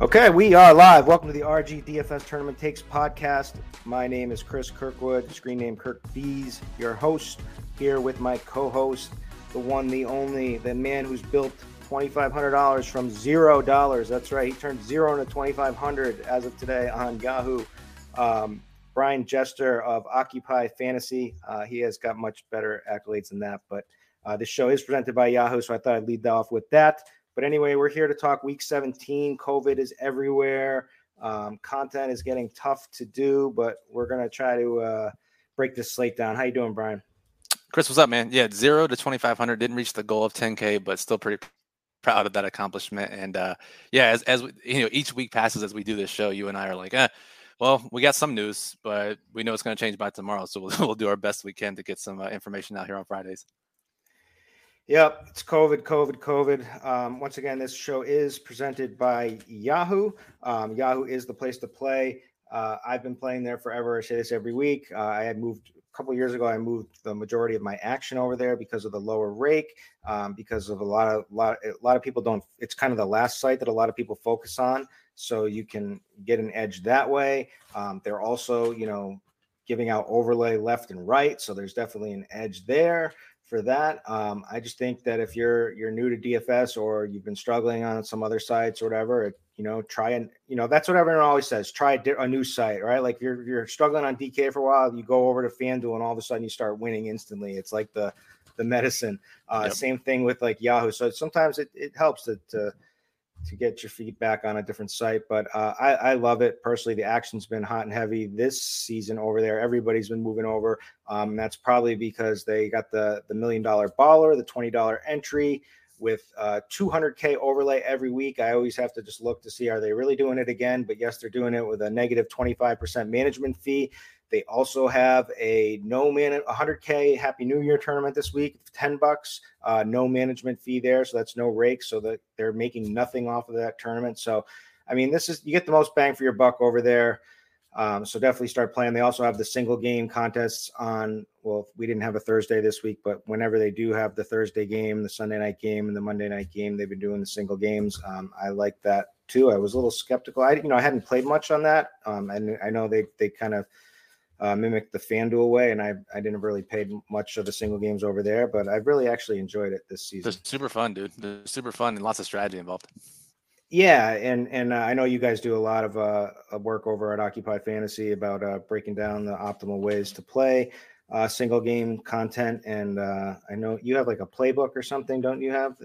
Okay, we are live. Welcome to the RG DFS Tournament Takes podcast. My name is Chris Kirkwood, screen name Kirk Bees, your host, here with my co-host, the one, the only, the man who's built $2,500 from $0. That's right, he turned $0 into $2,500 as of today on Yahoo. Brian Jester of Occupy Fantasy. He has got much better accolades than that, but this show is presented by Yahoo, so I thought I'd lead off with that. But anyway, we're here to talk week 17. COVID is everywhere. Content is getting tough to do, but we're going to try to break this slate down. How you doing, Brian? Chris, what's up, man? Yeah, 0 to 2,500. Didn't reach the goal of 10K, but still pretty proud of that accomplishment. And as we, each week passes as we do this show, you and I are like, well, we got some news, but we know it's going to change by tomorrow. So we'll do our best we can to get some information out here on Fridays. Yep, it's COVID. Once again, this show is presented by Yahoo. Yahoo is the place to play. I've been playing there forever. I say this every week. I had moved a couple of years ago. I moved the majority of my action over there because of the lower rake. Because of a lot of people don't. It's kind of the last site that a lot of people focus on, so you can get an edge that way. They're also, giving out overlay left and right, so there's definitely an edge there. For that, I just think that if you're new to DFS or you've been struggling on some other sites or whatever, try and that's what everyone always says. Try a new site, right? Like you're struggling on DK for a while, you go over to FanDuel, and all of a sudden you start winning instantly. It's like the medicine. Yep. Same thing with like Yahoo. So sometimes it helps to get your feedback on a different site, but I love it personally. The action's been hot and heavy this season over there. Everybody's been moving over. That's probably because they got the $1 million baller, the $20 entry with 200K overlay every week. I always have to just look to see, are they really doing it again? But yes, they're doing it with a negative 25% management fee. They also have a no man 100K Happy New Year tournament this week, $10, no management fee there. So that's no rake. So that they're making nothing off of that tournament. So, you get the most bang for your buck over there. So definitely start playing. They also have the single game contests on, well, we didn't have a Thursday this week, but whenever they do have the Thursday game, the Sunday night game, and the Monday night game, they've been doing the single games. I like that too. I was a little skeptical. I hadn't played much on that. And I know they kind of, mimic the FanDuel way, and I didn't really pay much of the single games over there, but I really actually enjoyed it this season. They're super fun, dude. They're super fun and lots of strategy involved. Yeah, and I know you guys do a lot of work over at Occupy Fantasy about breaking down the optimal ways to play single game content, and I know you have like a playbook or something, don't you have?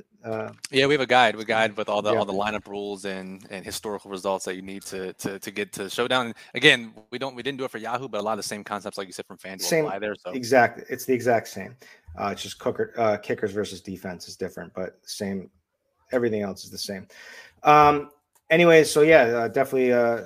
Yeah, we have a guide. We guide with all the lineup rules and historical results that you need to get to showdown. And again, we didn't do it for Yahoo, but a lot of the same concepts, like you said, from FanDuel apply there. So exactly, it's the exact same. It's just kickers versus defense is different, but same. Everything else is the same. Anyway, so yeah, definitely.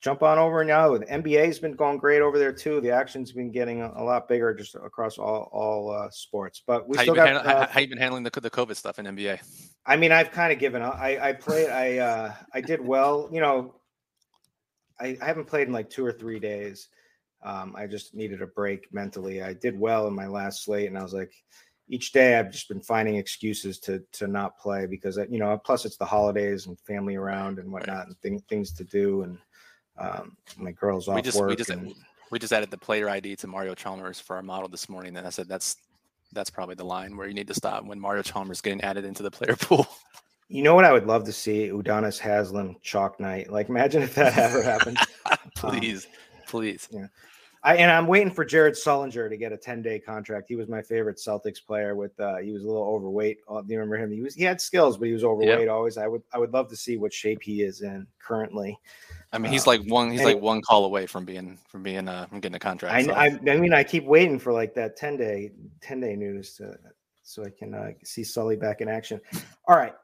Jump on over now. The NBA has been going great over there too. The action's been getting a lot bigger just across all sports. But we how you been handling the COVID stuff in NBA? I've kind of given up. I played. I did well. I haven't played in like 2 or 3 days. I just needed a break mentally. I did well in my last slate, and I was like, each day I've just been finding excuses to not play because, you know, plus it's the holidays and family around and whatnot and things to do. And my girl's off work. We just added the player ID to Mario Chalmers for our model this morning. And I said, that's probably the line where you need to stop when Mario Chalmers getting added into the player pool. You know what I would love to see? Udonis Haslem chalk night. Like, imagine if that ever happened. Please. Yeah. I'm waiting for Jared Sullinger to get a 10-day contract. He was my favorite Celtics player. He was a little overweight. Do you remember him? He had skills, but he was overweight always. I would love to see what shape he is in currently. I mean, he's like one call away from getting a contract. I keep waiting for like that 10-day news so I can see Sully back in action. All right.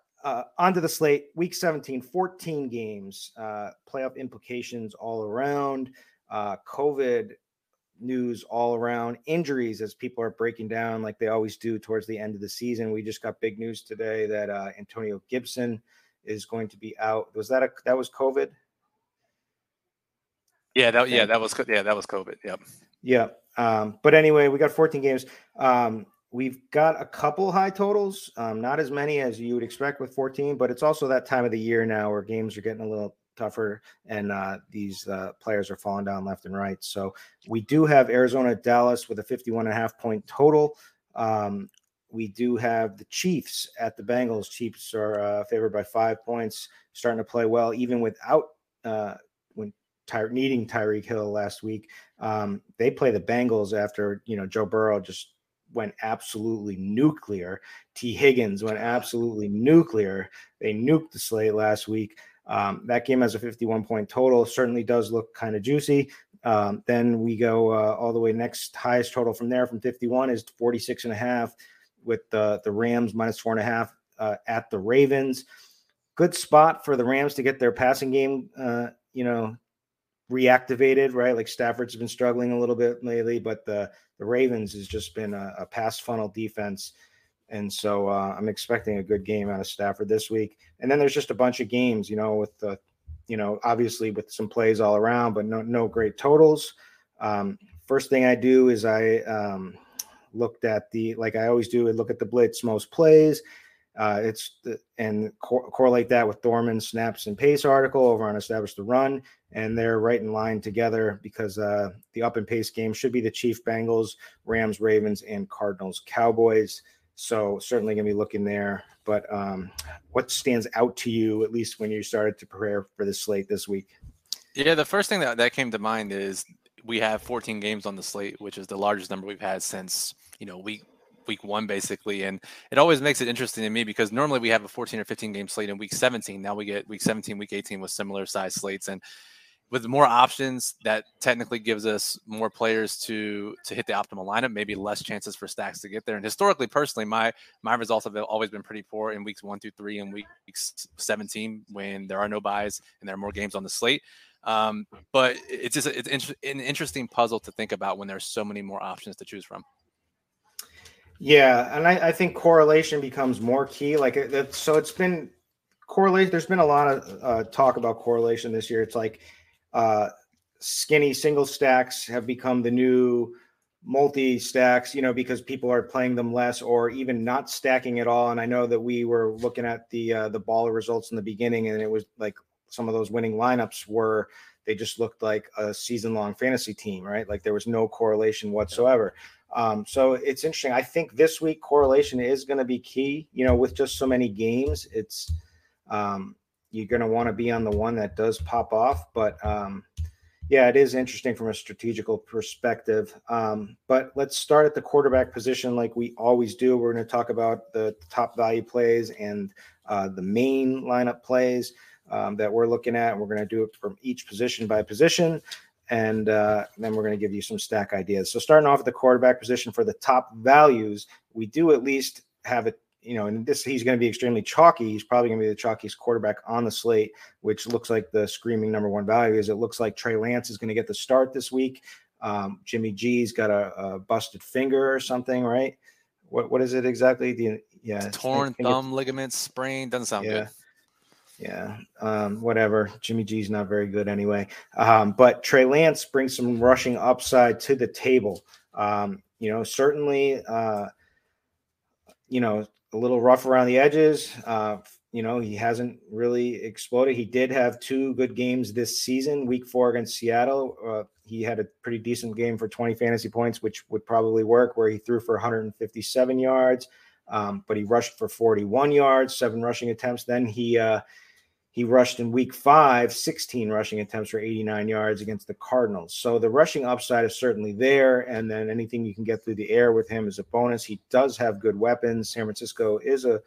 Onto the slate, week 17, 14 games, playoff implications all around, COVID news all around, injuries as people are breaking down like they always do towards the end of the season. We just got big news today that Antonio Gibson is going to be out. Was that was COVID? Yeah, that was COVID. Yep. Yeah. But anyway, we got 14 games. We've got a couple high totals, not as many as you would expect with 14, but it's also that time of the year now where games are getting a little tougher and these players are falling down left and right. So we do have Arizona at Dallas with a 51.5 point total. We do have the Chiefs at the Bengals. Chiefs are favored by 5 points, starting to play well, even without needing Tyreek Hill last week. They play the Bengals after, you know, Joe Burrow just went absolutely nuclear. T Higgins went absolutely nuclear. They nuked the slate last week. That game has a 51 point total. Certainly does look kind of juicy. Then we go all the way next highest total from there from 51 is 46.5 with the Rams -4.5 at the Ravens. Good spot for the Rams to get their passing game, reactivated, right? Like Stafford's been struggling a little bit lately, but the Ravens has just been a pass funnel defense. And so I'm expecting a good game out of Stafford this week. And then there's just a bunch of games, you know, with obviously with some plays all around, but no great totals. First thing I do is I looked at the blitz most plays. Correlate that with Dorman's snaps and pace article over on Establish the Run, and they're right in line together because the up and pace game should be the Chiefs, Bengals, Rams, Ravens, and Cardinals, Cowboys. So certainly going to be looking there. But what stands out to you, at least when you started to prepare for the slate this week? Yeah, the first thing that came to mind is we have 14 games on the slate, which is the largest number we've had since, you know, week one, basically. And it always makes it interesting to me because normally we have a 14 or 15 game slate in week 17. Now we get week 17, week 18 with similar size slates. And with more options, that technically gives us more players to hit the optimal lineup, maybe less chances for stacks to get there. And historically, personally, my results have always been pretty poor in weeks 1-3 and week 17 when there are no buys and there are more games on the slate. But it's just an interesting puzzle to think about when there's so many more options to choose from. Yeah, and I think correlation becomes more key. It's been correlation. There's been a lot of talk about correlation this year. It's like skinny single stacks have become the new multi stacks, you know, because people are playing them less or even not stacking at all. And I know that we were looking at the baller results in the beginning, and it was like some of those winning lineups were. They just looked like a season-long fantasy team, right? Like there was no correlation whatsoever. So it's interesting. I think this week correlation is going to be key, you know, with just so many games, it's, you're going to want to be on the one that does pop off, but, yeah, it is interesting from a strategical perspective. But let's start at the quarterback position. Like we always do, we're going to talk about the top value plays and, the main lineup plays, that we're looking at. We're going to do it from each position by position. And then we're going to give you some stack ideas. So starting off at the quarterback position for the top values, we do at least have it, you know, and this, he's going to be extremely chalky. He's probably going to be the chalkiest quarterback on the slate, which looks like the screaming number one value is it looks like Trey Lance is going to get the start this week. Jimmy G's got a busted finger or something, right? What is it exactly? Torn thumb ligament sprain. Doesn't sound good. Yeah, whatever. Jimmy G's not very good anyway. But Trey Lance brings some rushing upside to the table. Certainly, a little rough around the edges. He hasn't really exploded. He did have two good games this season. Week 4 against Seattle, he had a pretty decent game for 20 fantasy points, which would probably work, where he threw for 157 yards, but he rushed for 41 yards, 7 rushing attempts. Then he rushed in week 5, 16 rushing attempts for 89 yards against the Cardinals. So the rushing upside is certainly there. And then anything you can get through the air with him is a bonus. He does have good weapons. San Francisco is that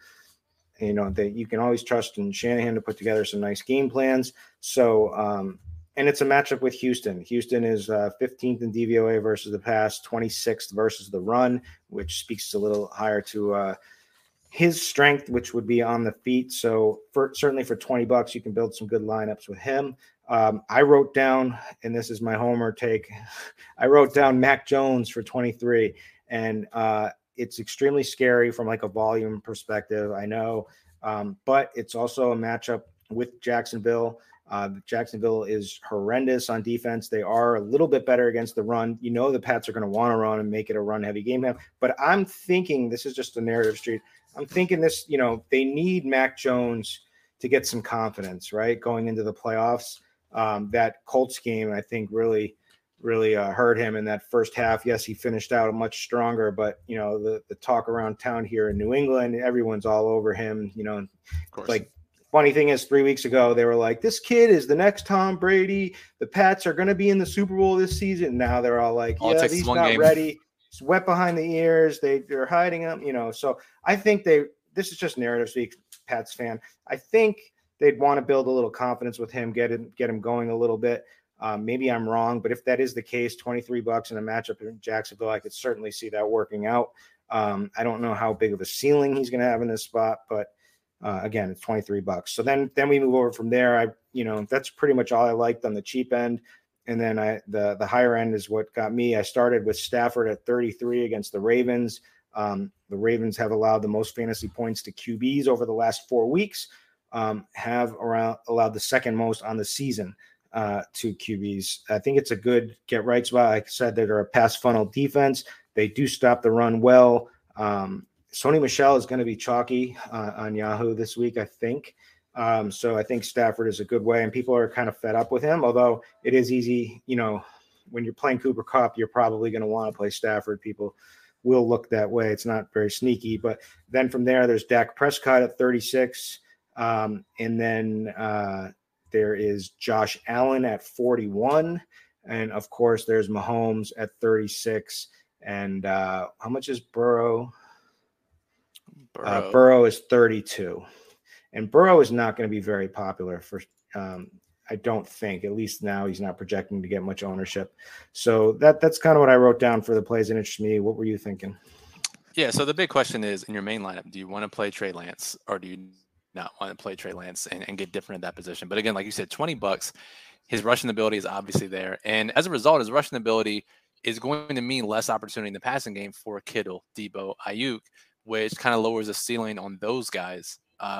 you can always trust in Shanahan to put together some nice game plans. So, and it's a matchup with Houston. Houston is 15th in DVOA versus the pass, 26th versus the run, which speaks a little higher to his strength, which would be on the feet. So certainly for $20, you can build some good lineups with him. I wrote down, and this is my homer take, I wrote down Mac Jones for 23, and it's extremely scary from like a volume perspective, I know, but it's also a matchup with Jacksonville. Jacksonville is horrendous on defense. They are a little bit better against the run. The Pats are going to want to run and make it a run-heavy game. But I'm thinking, this is just a narrative street, I'm thinking this, they need Mac Jones to get some confidence, right, going into the playoffs. That Colts game, I think, really hurt him in that first half. Yes, he finished out much stronger, but the talk around town here in New England, everyone's all over him. Of course. Like, funny thing is, 3 weeks ago they were like, "This kid is the next Tom Brady. The Pats are going to be in the Super Bowl this season." Now they're all like, "Yeah, he's not ready. He's wet behind the ears. They're hiding him." So I think this is just narrative speak, Pats fan. I think they'd want to build a little confidence with him, get him going a little bit. Maybe I'm wrong, but if that is the case, $23 in a matchup in Jacksonville, I could certainly see that working out. I don't know how big of a ceiling he's going to have in this spot, but again, it's $23. So then we move over from there. That's pretty much all I liked on the cheap end. And then the higher end is what got me. I started with Stafford at 33 against the Ravens. The Ravens have allowed the most fantasy points to QBs over the last 4 weeks, allowed the second most on the season. Two QBs. I think it's a good get right spot. Like I said, they're a pass funnel defense. They do stop the run well. Sony Michel is going to be chalky on Yahoo this week, I think. So I think Stafford is a good way, and people are kind of fed up with him, although it is easy. When you're playing Cooper Kupp, you're probably going to want to play Stafford. People will look that way. It's not very sneaky. But then from there, there's Dak Prescott at 36. And then there is Josh Allen at 41. And of course, there's Mahomes at 36. And how much is Burrow? Burrow is 32. And Burrow is not going to be very popular for, I don't think, at least now he's not projecting to get much ownership. So that's kind of what I wrote down for the plays that interest me. What were you thinking? Yeah. So the big question is, in your main lineup, do you want to play Trey Lance, or do you not want to play Trey Lance and get different at that position? But again, like you said, $20, his rushing ability is obviously there. And as a result, his rushing ability is going to mean less opportunity in the passing game for Kittle, Debo, Ayuk, which kind of lowers the ceiling on those guys,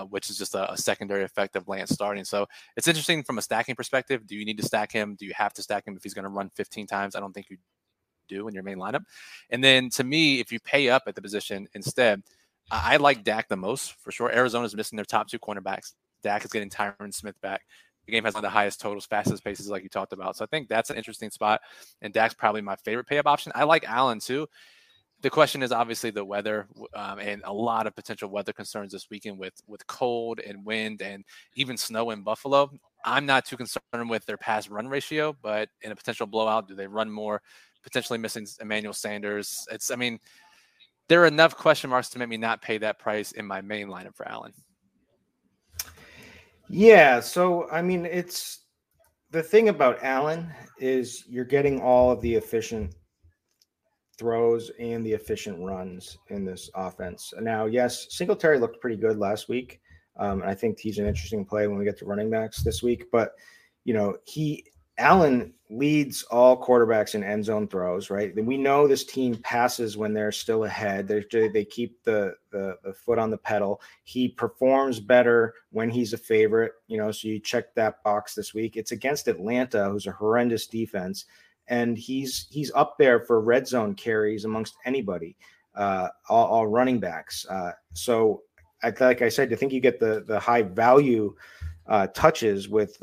which is just a secondary effect of Lance starting. So it's interesting from a stacking perspective. Do you need to stack him? Do you have to stack him if he's going to run 15 times? I don't think you do in your main lineup. And then to me, if you pay up at the position instead, I like Dak the most, for sure. Arizona's missing their top two cornerbacks. Dak is getting Tyron Smith back. The game has one of the highest totals, fastest paces, like you talked about. So I think that's an interesting spot, and Dak's probably my favorite pay-up option. I like Allen, too. The question is obviously the weather, and a lot of potential weather concerns this weekend with cold and wind and even snow in Buffalo. I'm not too concerned with their pass-run ratio, but in a potential blowout, do they run more? Potentially missing Emmanuel Sanders. There are enough question marks to make me not pay that price in my main lineup for Allen. Yeah. So, it's the thing about Allen is you're getting all of the efficient throws and the efficient runs in this offense. Now, yes, Singletary looked pretty good last week. And I think he's an interesting play when we get to running backs this week, but Allen leads all quarterbacks in end zone throws, right? We know this team passes when they're still ahead. They keep the foot on the pedal. He performs better when he's a favorite, you know, so you check that box this week. It's against Atlanta, who's a horrendous defense, and he's up there for red zone carries amongst anybody, all running backs. So, like I said, I think you get the high value touches with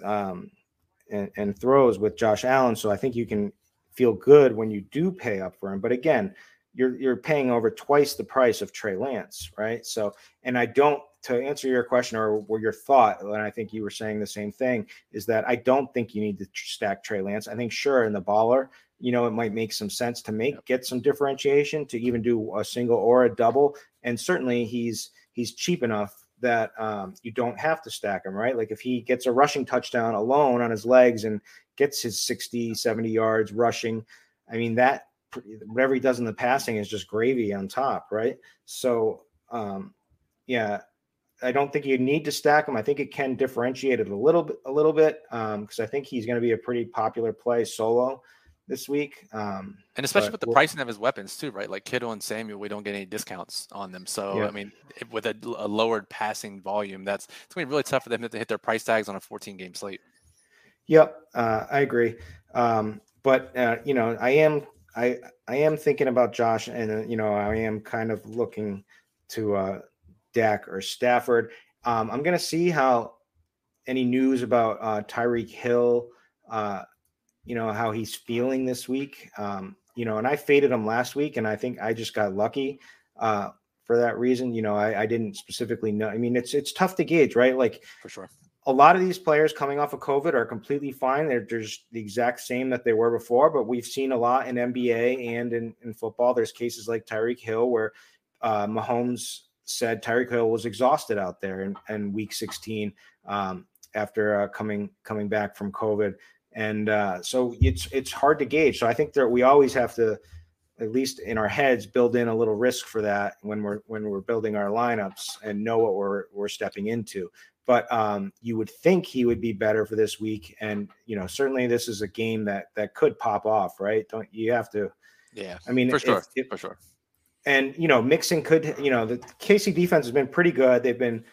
and throws with Josh Allen. So I think you can feel good when you do pay up for him. But again, you're paying over twice the price of Trey Lance, right? So, and I don't, to answer your question or your thought, and I think you were saying the same thing, is that I don't think you need to stack Trey Lance. I think sure, in the baller, you know, it might make some sense to get some differentiation to even do a single or a double. And certainly he's cheap enough that you don't have to stack him, right? Like if he gets a rushing touchdown alone on his legs and gets his 60, 70 yards rushing, I mean, that whatever he does in the passing is just gravy on top, right? So, yeah, I don't think you need to stack him. I think it can differentiate it a little bit because I think he's going to be a pretty popular play solo this week. And especially with the pricing of his weapons too, right? Like Kittle and Samuel, we don't get any discounts on them. So, yeah. I mean, with a lowered passing volume, it's going to be really tough for them to hit their price tags on a 14-game slate. Yep. I agree. You know, I am thinking about Josh and, you know, I am kind of looking to Dak or Stafford. I'm going to see how any news about Tyreek Hill, you know, how he's feeling this week. You know, and I faded him last week and I think I just got lucky for that reason. You know, I didn't specifically know. I mean, it's tough to gauge, right? Like for sure. A lot of these players coming off of COVID are completely fine. They're just the exact same that they were before, but we've seen a lot in NBA and in football. There's cases like Tyreek Hill where Mahomes said Tyreek Hill was exhausted out there in week 16 after coming back from COVID. And so it's hard to gauge. So I think that we always have to, at least in our heads, build in a little risk for that when we're building our lineups and know what we're stepping into. But you would think he would be better for this week. And, you know, certainly this is a game that could pop off, right? Don't you have to? Yeah, I mean, for sure. And, you know, Mixon could, you know, the KC defense has been pretty good. They've been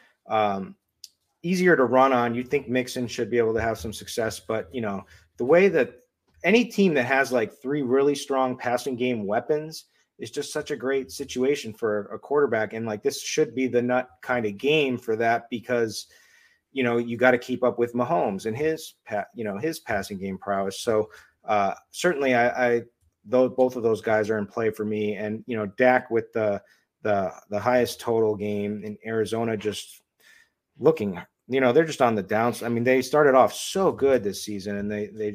easier to run on. You'd think Mixon should be able to have some success, but you know, the way that any team that has like three really strong passing game weapons is just such a great situation for a quarterback. And like, this should be the nut kind of game for that, because, you know, you got to keep up with Mahomes and his passing game prowess. So certainly though both of those guys are in play for me. And, you know, Dak with the highest total game in Arizona, just looking, you know, they're just on the downs. I mean, they started off so good this season and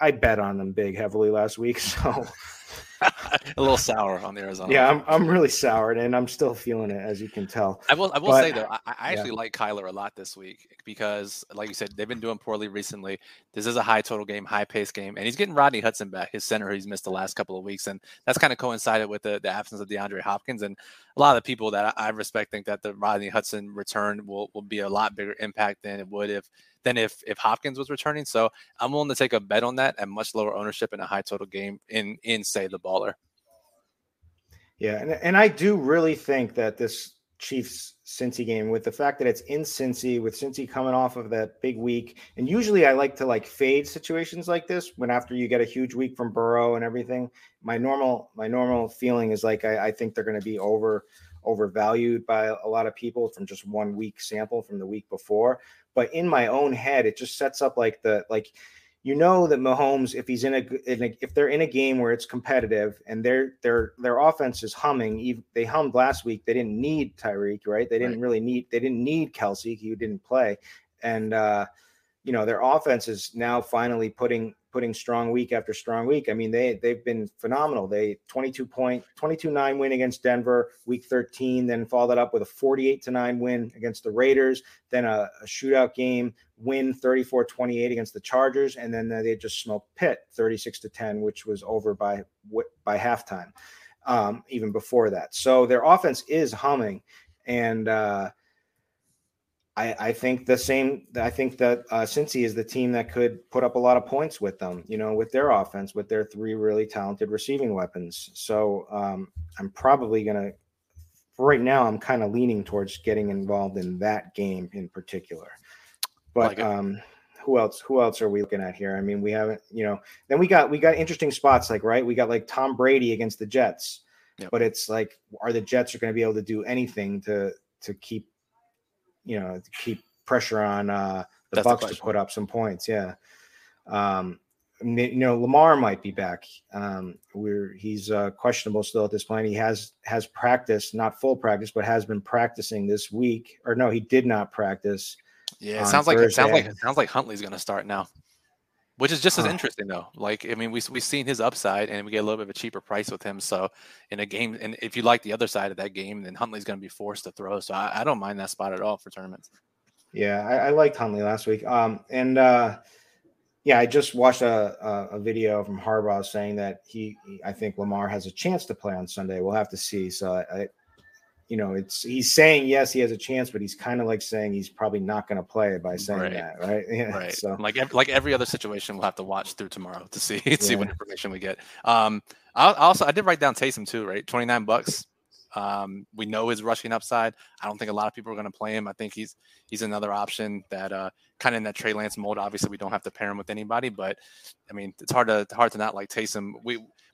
I bet on them big heavily last week. So a little sour on the Arizona. Yeah. I'm really soured and I'm still feeling it, as you can tell. I will say though, I actually like Kyler a lot this week because like you said, they've been doing poorly recently. This is a high total game, high pace game, and he's getting Rodney Hudson back, his center, who he's missed the last couple of weeks. And that's kind of coincided with the absence of DeAndre Hopkins. And a lot of the people that I respect think that the Rodney Hudson return will be a lot bigger impact than it would if Hopkins was returning. So I'm willing to take a bet on that at much lower ownership in a high total game in say the baller. Yeah. And I do really think that this Chiefs Cincy game, with the fact that it's in Cincy, with Cincy coming off of that big week. And usually I like to like fade situations like this when after you get a huge week from Burrow and everything, my normal feeling is like, I think they're going to be overvalued by a lot of people from just 1 week sample from the week before. But in my own head, it just sets up like, you know, that Mahomes, if he's if they're in a game where it's competitive and their offense is humming, they hummed last week. They didn't need Tyreek, right? They didn't they didn't need Kelsey. He didn't play. And, you know, their offense is now finally putting strong week after strong week. I mean, they've been phenomenal. They 22-9 win against Denver week 13, then followed that up with a 48-9 win against the Raiders, then a shootout game win 34-28 against the Chargers. And then they just smoked Pitt 36-10, which was over by halftime, even before that. So their offense is humming and, I think that Cincy is the team that could put up a lot of points with them, you know, with their offense, with their three really talented receiving weapons. So I'm probably going to, right now, I'm kind of leaning towards getting involved in that game in particular. But who else are we looking at here? I mean, we haven't, you know, then we got interesting spots like, right. We got like Tom Brady against the Jets, yep. But it's like, are the Jets are going to be able to do anything to keep, you know, keep pressure on the Bucks to put up some points. Yeah. You know, Lamar might be back. He's questionable still at this point. He has practiced, not full practice, but has been practicing this week. Or no, he did not practice. Yeah, it sounds like Huntley's going to start now, which is just as interesting though. Like, I mean, we've seen his upside, and we get a little bit of a cheaper price with him. So in a game, and if you like the other side of that game, then Huntley's going to be forced to throw. So I don't mind that spot at all for tournaments. Yeah, I liked Huntley last week. Yeah, I just watched a video from Harbaugh saying that I think Lamar has a chance to play on Sunday. We'll have to see. So, he's saying, yes, he has a chance, but he's kind of like saying he's probably not going to play by saying that, right? Yeah, right. So. Like every other situation, we'll have to watch through tomorrow to see see what information we get. I did write down Taysom too, right? $29. We know his rushing upside. I don't think a lot of people are going to play him. I think he's another option that kind of in that Trey Lance mold. Obviously, we don't have to pair him with anybody, but I mean, it's hard to not like Taysom.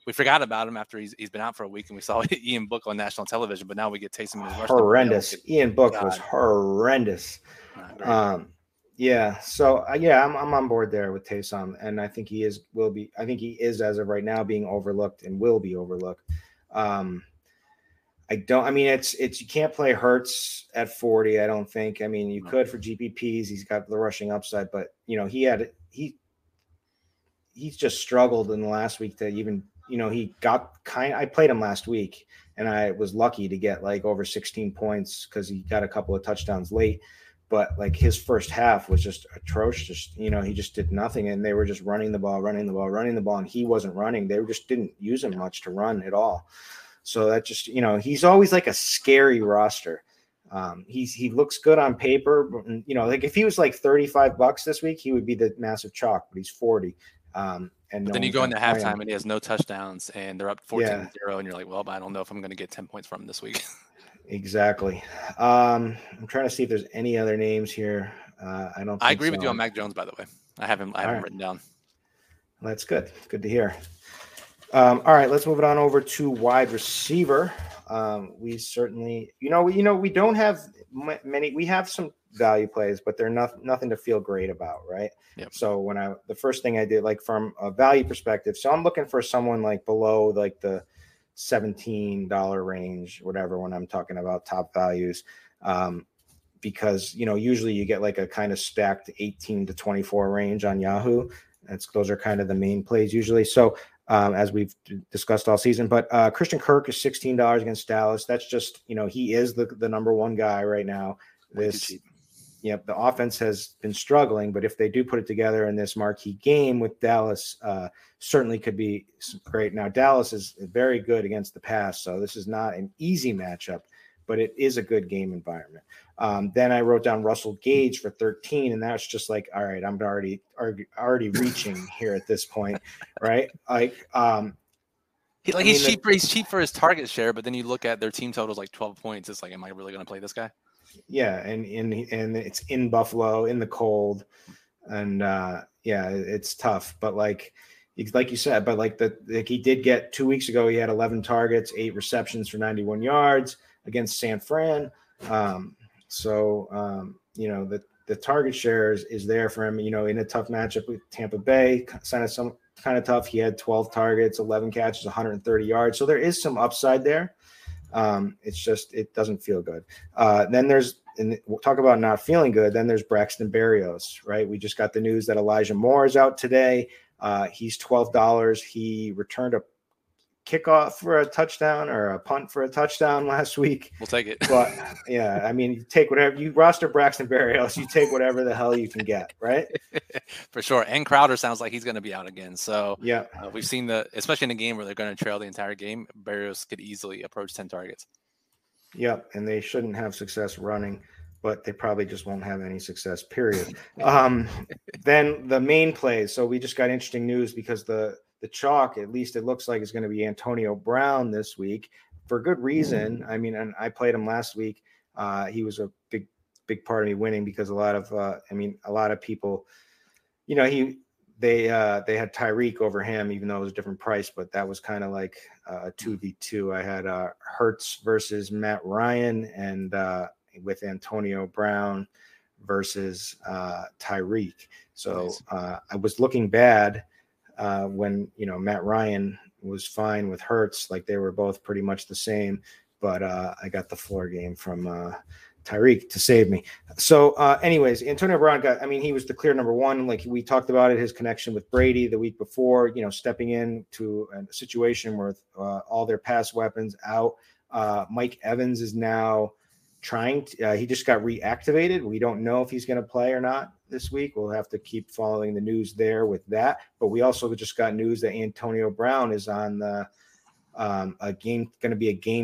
We forgot about him after he's been out for a week, and we saw Ian Book on national television, but now we get Taysom. Horrendous. Ian Book was horrendous. Yeah. So I'm on board there with Taysom, and I think he is as of right now being overlooked and will be overlooked. It's you can't play Hurts at 40. I don't think. I mean, you could for GPPs. He's got the rushing upside, but you know he's just struggled in the last week to even. You know, he got I played him last week, and I was lucky to get like over 16 points because he got a couple of touchdowns late. But like his first half was just atrocious. You know, he just did nothing, and they were just running the ball, and he wasn't running. They just didn't use him much to run at all. So that just, you know, he's always like a scary roster. He looks good on paper, but, you know, like if he was like $35 this week, he would be the massive chalk, but he's 40. But then you go into halftime and he has no touchdowns and they're up 14-0 and you're like, well, I don't know if I'm going to get 10 points from him this week. Exactly. I'm trying to see if there's any other names here. I agree with you on Mac Jones, by the way. I haven't written down. That's good. Good to hear. All right, let's move it on over to wide receiver. We certainly, we don't have many. We have some value plays, but they're nothing to feel great about, right? Yep. So when the first thing I did, like from a value perspective, so I'm looking for someone like below like the $17 range, whatever. When I'm talking about top values, because usually you get like a kind of stacked 18 to 24 range on Yahoo. Those are kind of the main plays usually. So. As we've discussed all season, but Christian Kirk is $16 against Dallas. That's just, he is the number one guy right now. The offense has been struggling, but if they do put it together in this marquee game with Dallas, certainly could be great. Now, Dallas is very good against the pass, so this is not an easy matchup, but it is a good game environment. Then I wrote down Russell Gage for 13, and that's just like, all right, I'm already reaching here at this point, right? Like, he's cheap for his target share, but then you look at their team totals like 12 points. It's like, am I really going to play this guy? Yeah, and it's in Buffalo in the cold, and it's tough. But like you said, but like he did get 2 weeks ago. He had 11 targets, 8 receptions for 91 yards against San Fran. The target share is there for him, in a tough matchup with Tampa Bay, kind of tough. He had 12 targets, 11 catches, 130 yards. So there is some upside there. It's just, it doesn't feel good. Then we'll talk about not feeling good. Then there's Braxton Berrios, right? We just got the news that Elijah Moore is out today. He's $12. He returned a kickoff for a touchdown or a punt for a touchdown last week. We'll take it. But yeah, I mean, you take whatever you roster Braxton Berrios, you take whatever the hell you can get, right? For sure. And Crowder sounds like he's going to be out again. So yeah, we've seen especially in a game where they're going to trail the entire game, Berrios could easily approach 10 targets. Yep. And they shouldn't have success running. but they probably just won't have any success, period. Then the main plays. So we just got interesting news because the chalk, at least it looks like, is going to be Antonio Brown this week for good reason. I mean, and I played him last week. He was a big part of me winning because a lot of people, you know, they had Tyreek over him, even though it was a different price, but that was kind of like a 2v2. I had Hurts versus Matt Ryan and with Antonio Brown versus Tyreek. So nice. I was looking bad when, you know, Matt Ryan was fine with Hurts. Like they were both pretty much the same, but I got the floor game from Tyreek to save me. So anyways, Antonio Brown he was the clear number one. Like we talked about it, his connection with Brady the week before, you know, stepping in to a situation where all their pass weapons out. Mike Evans is now trying to, he just got reactivated. We don't know if he's going to play or not this week. We'll have to keep following the news there with that. But we also just got news that Antonio Brown is on the a game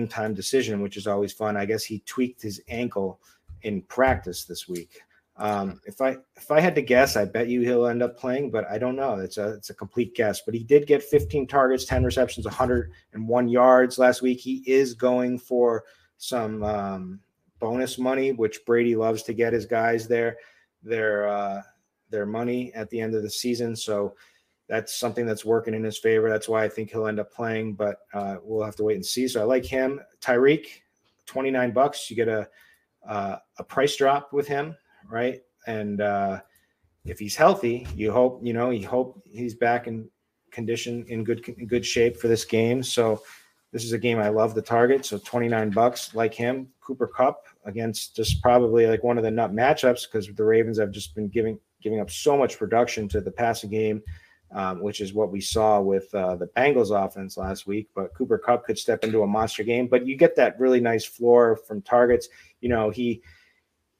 time decision, which is always fun. I guess he tweaked his ankle in practice this week. If I had to guess, I bet you he'll end up playing, but I don't know. It's a complete guess, but he did get 15 targets, 10 receptions, 101 yards last week. He is going for some bonus money, which Brady loves to get his guys their money at the end of the season. So that's something that's working in his favor. That's why I think he'll end up playing, but we'll have to wait and see. So I like him. Tyreek, $29. You get a price drop with him, right? And if he's healthy, you hope he's back in condition, in good shape for this game. So this is a game I love the target. So $29, like him. Cooper Kupp against just probably like one of the nut matchups because the Ravens have just been giving up so much production to the passing game. Which is what we saw with the Bengals offense last week. But Cooper Kupp could step into a monster game. But you get that really nice floor from targets. You know, he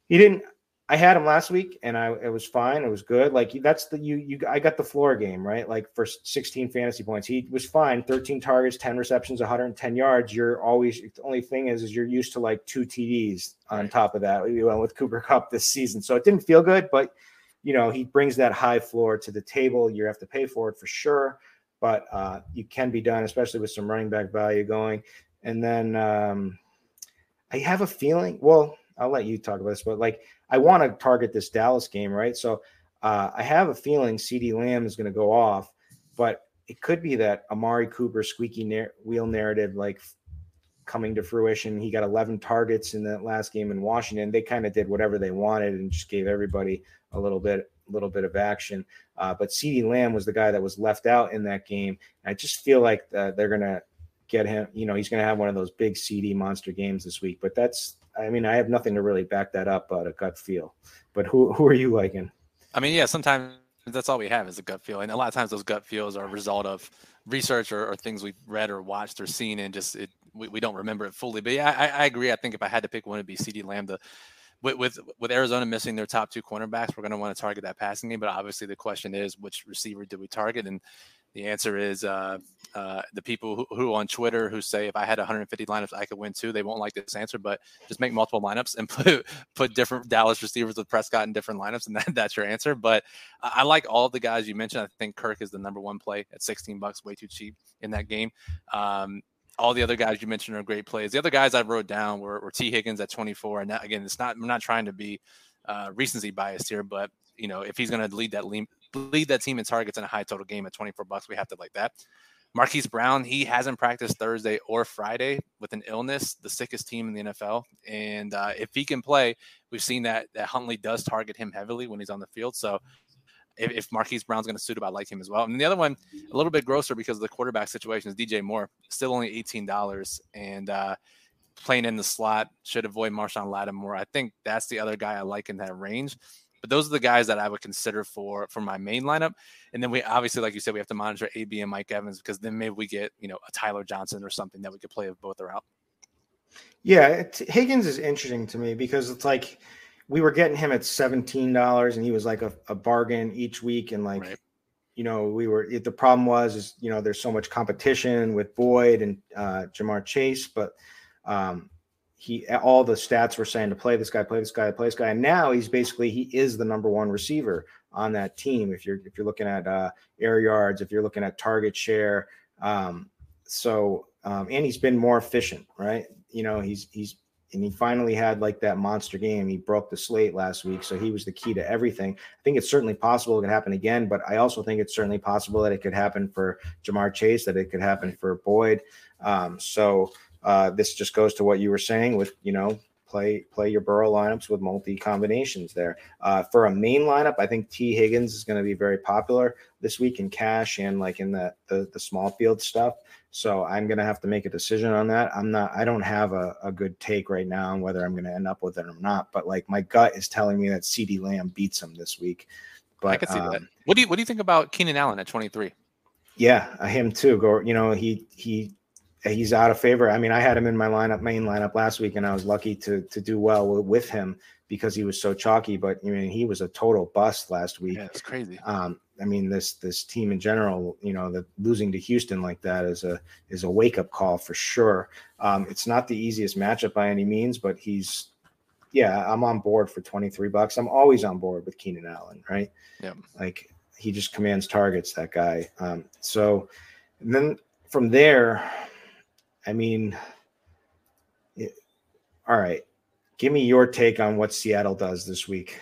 didn't – I had him last week, and it was fine. It was good. Like, that's the – I got the floor game, right? Like, for 16 fantasy points. He was fine, 13 targets, 10 receptions, 110 yards. You're always – the only thing is you're used to, like, 2 TDs on top of that. We went with Cooper Kupp this season. So it didn't feel good, but – you know, he brings that high floor to the table. You have to pay for it for sure, but you can be done, especially with some running back value going. And then I have a feeling, well, I'll let you talk about this, but like I want to target this Dallas game, right? So I have a feeling CeeDee Lamb is going to go off, but it could be that Amari Cooper squeaky wheel narrative, like coming to fruition. He got 11 targets in that last game in Washington. They kind of did whatever they wanted and just gave everybody a little bit of action. But CeeDee Lamb was the guy that was left out in that game. And I just feel like they're going to get him, you know, he's going to have one of those big CD monster games this week, but I have nothing to really back that up, but a gut feel. But who are you liking? I mean, yeah, sometimes that's all we have is a gut feel. And a lot of times those gut feels are a result of research or things we've read or watched or seen. And just, we don't remember it fully, but yeah, I agree. I think if I had to pick one, it'd be CeeDee Lamb. With Arizona missing their top two cornerbacks, we're going to want to target that passing game. But obviously the question is, which receiver do we target? And the answer is the people who on Twitter who say, if I had 150 lineups, I could win two. They won't like this answer, but just make multiple lineups and put different Dallas receivers with Prescott in different lineups, and that's your answer. But I like all of the guys you mentioned. I think Kirk is the number one play at $16, way too cheap in that game. All the other guys you mentioned are great plays. The other guys I wrote down were T Higgins at 24. And that, again, I'm not trying to be recency biased here, but you know, if he's going to lead that team in targets in a high total game at $24, we have to like that. Marquise Brown, he hasn't practiced Thursday or Friday with an illness, the sickest team in the NFL. And if he can play, we've seen that Huntley does target him heavily when he's on the field. So if Marquise Brown's going to suit him, I like him as well. And the other one, a little bit grosser because of the quarterback situation, is DJ Moore, still only $18 and playing in the slot, should avoid Marshawn Lattimore. I think that's the other guy I like in that range. But those are the guys that I would consider for my main lineup. And then we obviously, like you said, we have to monitor AB and Mike Evans because then maybe we get, you know, a Tyler Johnson or something that we could play if both are out. Yeah, Higgins is interesting to me because it's like, we were getting him at $17 and he was like a bargain each week. And like, right. You know, the problem was, you know, there's so much competition with Boyd and Jamar Chase, but all the stats were saying to play this guy. And now he's basically, he is the number one receiver on that team. If you're looking at air yards, if you're looking at target share. And he's been more efficient, right? You know, and he finally had like that monster game. He broke the slate last week. So he was the key to everything. I think it's certainly possible it could happen again, but I also think it's certainly possible that it could happen for Jamar Chase, that it could happen for Boyd. This just goes to what you were saying with, you know, play your Burrow lineups with multi combinations there. For a main lineup, I think T Higgins is going to be very popular this week in cash and like in the small field stuff. So I'm going to have to make a decision on that. I don't have a good take right now on whether I'm going to end up with it or not, but like my gut is telling me that CeeDee Lamb beats him this week. But I can see that. What do you think about Keenan Allen at 23? Yeah, him too. Go, you know, he's out of favor. I mean, I had him in my main lineup last week, and I was lucky to do well with him because he was so chalky. But I mean, he was a total bust last week. Yeah, it's crazy. I mean, this team in general, you know, the losing to Houston like that is a wake up call for sure. It's not the easiest matchup by any means, but I'm on board for $23. I'm always on board with Keenan Allen, right? Yeah, like he just commands targets, that guy. So and then from there. I mean, all right. Give me your take on what Seattle does this week.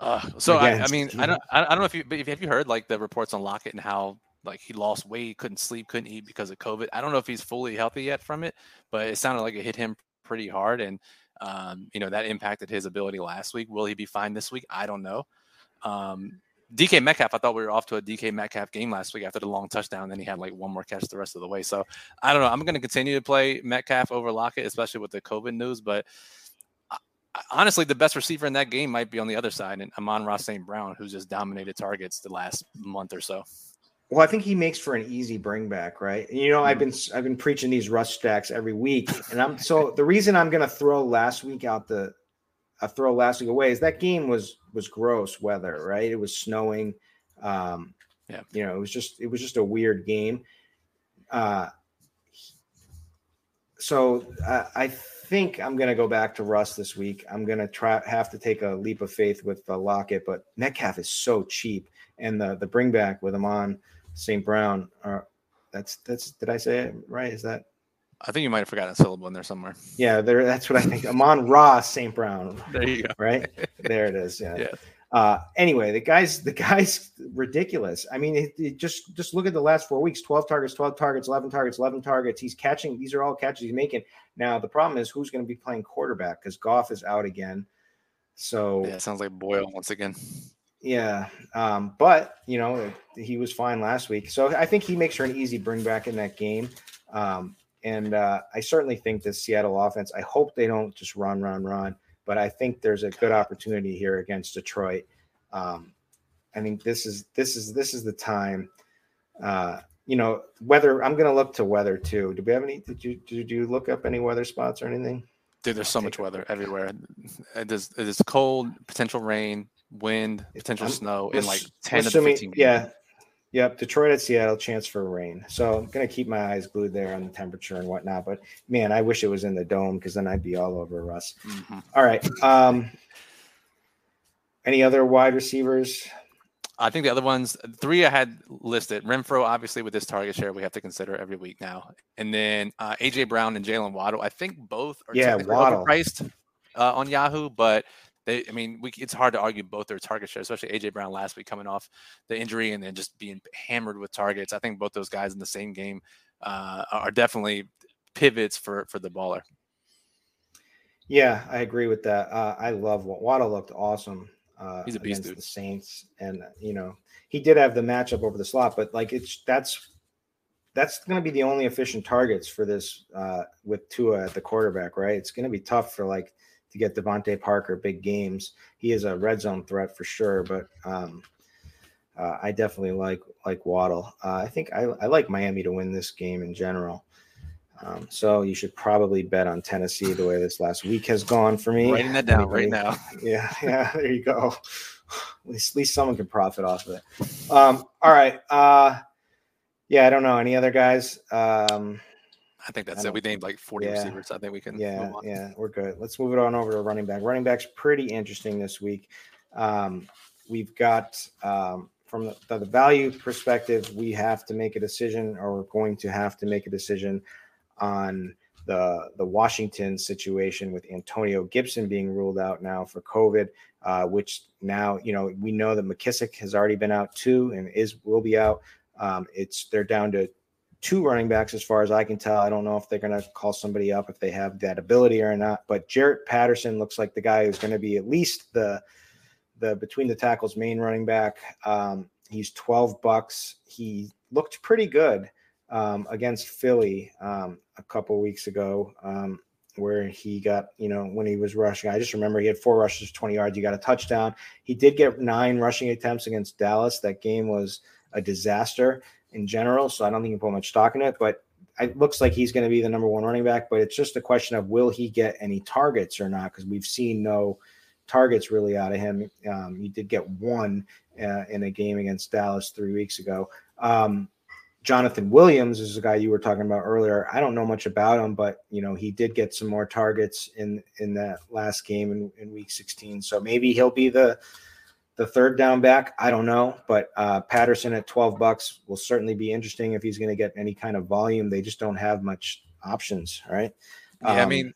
I don't know if you heard like the reports on Lockett and how like he lost weight, couldn't sleep, couldn't eat because of COVID. I don't know if he's fully healthy yet from it, but it sounded like it hit him pretty hard, and you know that impacted his ability last week. Will he be fine this week? I don't know. DK Metcalf, I thought we were off to a DK Metcalf game last week after the long touchdown. Then he had like one more catch the rest of the way. So I don't know. I'm going to continue to play Metcalf over Lockett, especially with the COVID news. But honestly, the best receiver in that game might be on the other side. And Amon-Ra St. Brown, who's just dominated targets the last month or so. Well, I think he makes for an easy bring back, right? You know, I've been preaching these rush stacks every week. And the reason I'm going to throw last week away is that game was gross weather, right? It was snowing. You know, it was just a weird game. So I think I'm going to go back to Russ this week. I'm going to have to take a leap of faith with Lockett, but Metcalf is so cheap. And the bring back with Amon St. Brown, that's, did I say it right? Is that? I think you might have forgotten a syllable in there somewhere. Yeah, there. That's what I think. Amon-Ra St. Brown. There you go. Right there, it is. Yeah. Anyway, the guy's ridiculous. I mean, it just look at the last 4 weeks: 12 targets, 11 targets. He's catching. These are all catches he's making. Now the problem is who's going to be playing quarterback because Goff is out again. So yeah, it sounds like Boyle once again. Yeah, but you know he was fine last week, so I think he makes her an easy bring back in that game. And I certainly think this Seattle offense, I hope they don't just run, but I think there's a good opportunity here against Detroit. I think this is the time, you know, weather. I'm going to look to weather too. Do we have any, did you look up any weather spots or anything? Dude, there's so much weather everywhere. It is cold, potential rain, wind, potential snow in like 10 to 15 minutes. Yeah. Yep, Detroit at Seattle, chance for rain. So I'm going to keep my eyes glued there on the temperature and whatnot. But, man, I wish it was in the dome because then I'd be all over Russ. Mm-hmm. All right. Any other wide receivers? I think the other ones, three I had listed. Renfrow, obviously, with this target share we have to consider every week now. And then A.J. Brown and Jalen Waddle. I think both are overpriced on Yahoo, but – it's hard to argue both their target share, especially A.J. Brown last week coming off the injury and then just being hammered with targets. I think both those guys in the same game are definitely pivots for the baller. Yeah, I agree with that. I love Waddle looked awesome. He's a beast, dude. The Saints, and you know he did have the matchup over the slot, but like that's going to be the only efficient targets for this with Tua at the quarterback, right? It's going to be tough for like. To get Devontae Parker big games. He is a red zone threat for sure, but I definitely like Waddle. I think I like Miami to win this game in general. So you should probably bet on Tennessee the way this last week has gone for me. Writing that down right now. Yeah, there you go. At least someone can profit off of it. All right. I don't know. Any other guys? I think that's it. We named like 40 receivers. I think we can move on. Yeah, we're good. Let's move it on over to running back. Running back's pretty interesting this week. We've got from the value perspective, we have to make a decision, or we're going to have to make a decision on the Washington situation with Antonio Gibson being ruled out now for COVID, which now, you know, we know that McKissic has already been out too and will be out. They're down to two running backs as far as I can tell. I don't know if they're going to call somebody up if they have that ability or not, but Jarrett Patterson looks like the guy who's going to be at least the between the tackles main running back. He's $12. He looked pretty good against Philly a couple weeks ago, where he got, you know, when he was rushing, I just remember he had 4 rushes, 20 yards. He got a touchdown. He did get 9 rushing attempts against Dallas. That game was a disaster in general, so I don't think you can put much stock in it, but it looks like he's going to be the number one running back. But it's just a question of, will he get any targets or not? Because we've seen no targets really out of him. He did get one in a game against Dallas 3 weeks ago. Jonathan Williams is the guy you were talking about earlier. I don't know much about him, but you know, he did get some more targets in that last game in week 16. So maybe he'll be the third down back. I don't know, but Patterson at $12 will certainly be interesting if he's going to get any kind of volume. They just don't have much options, right? Yeah, I mean,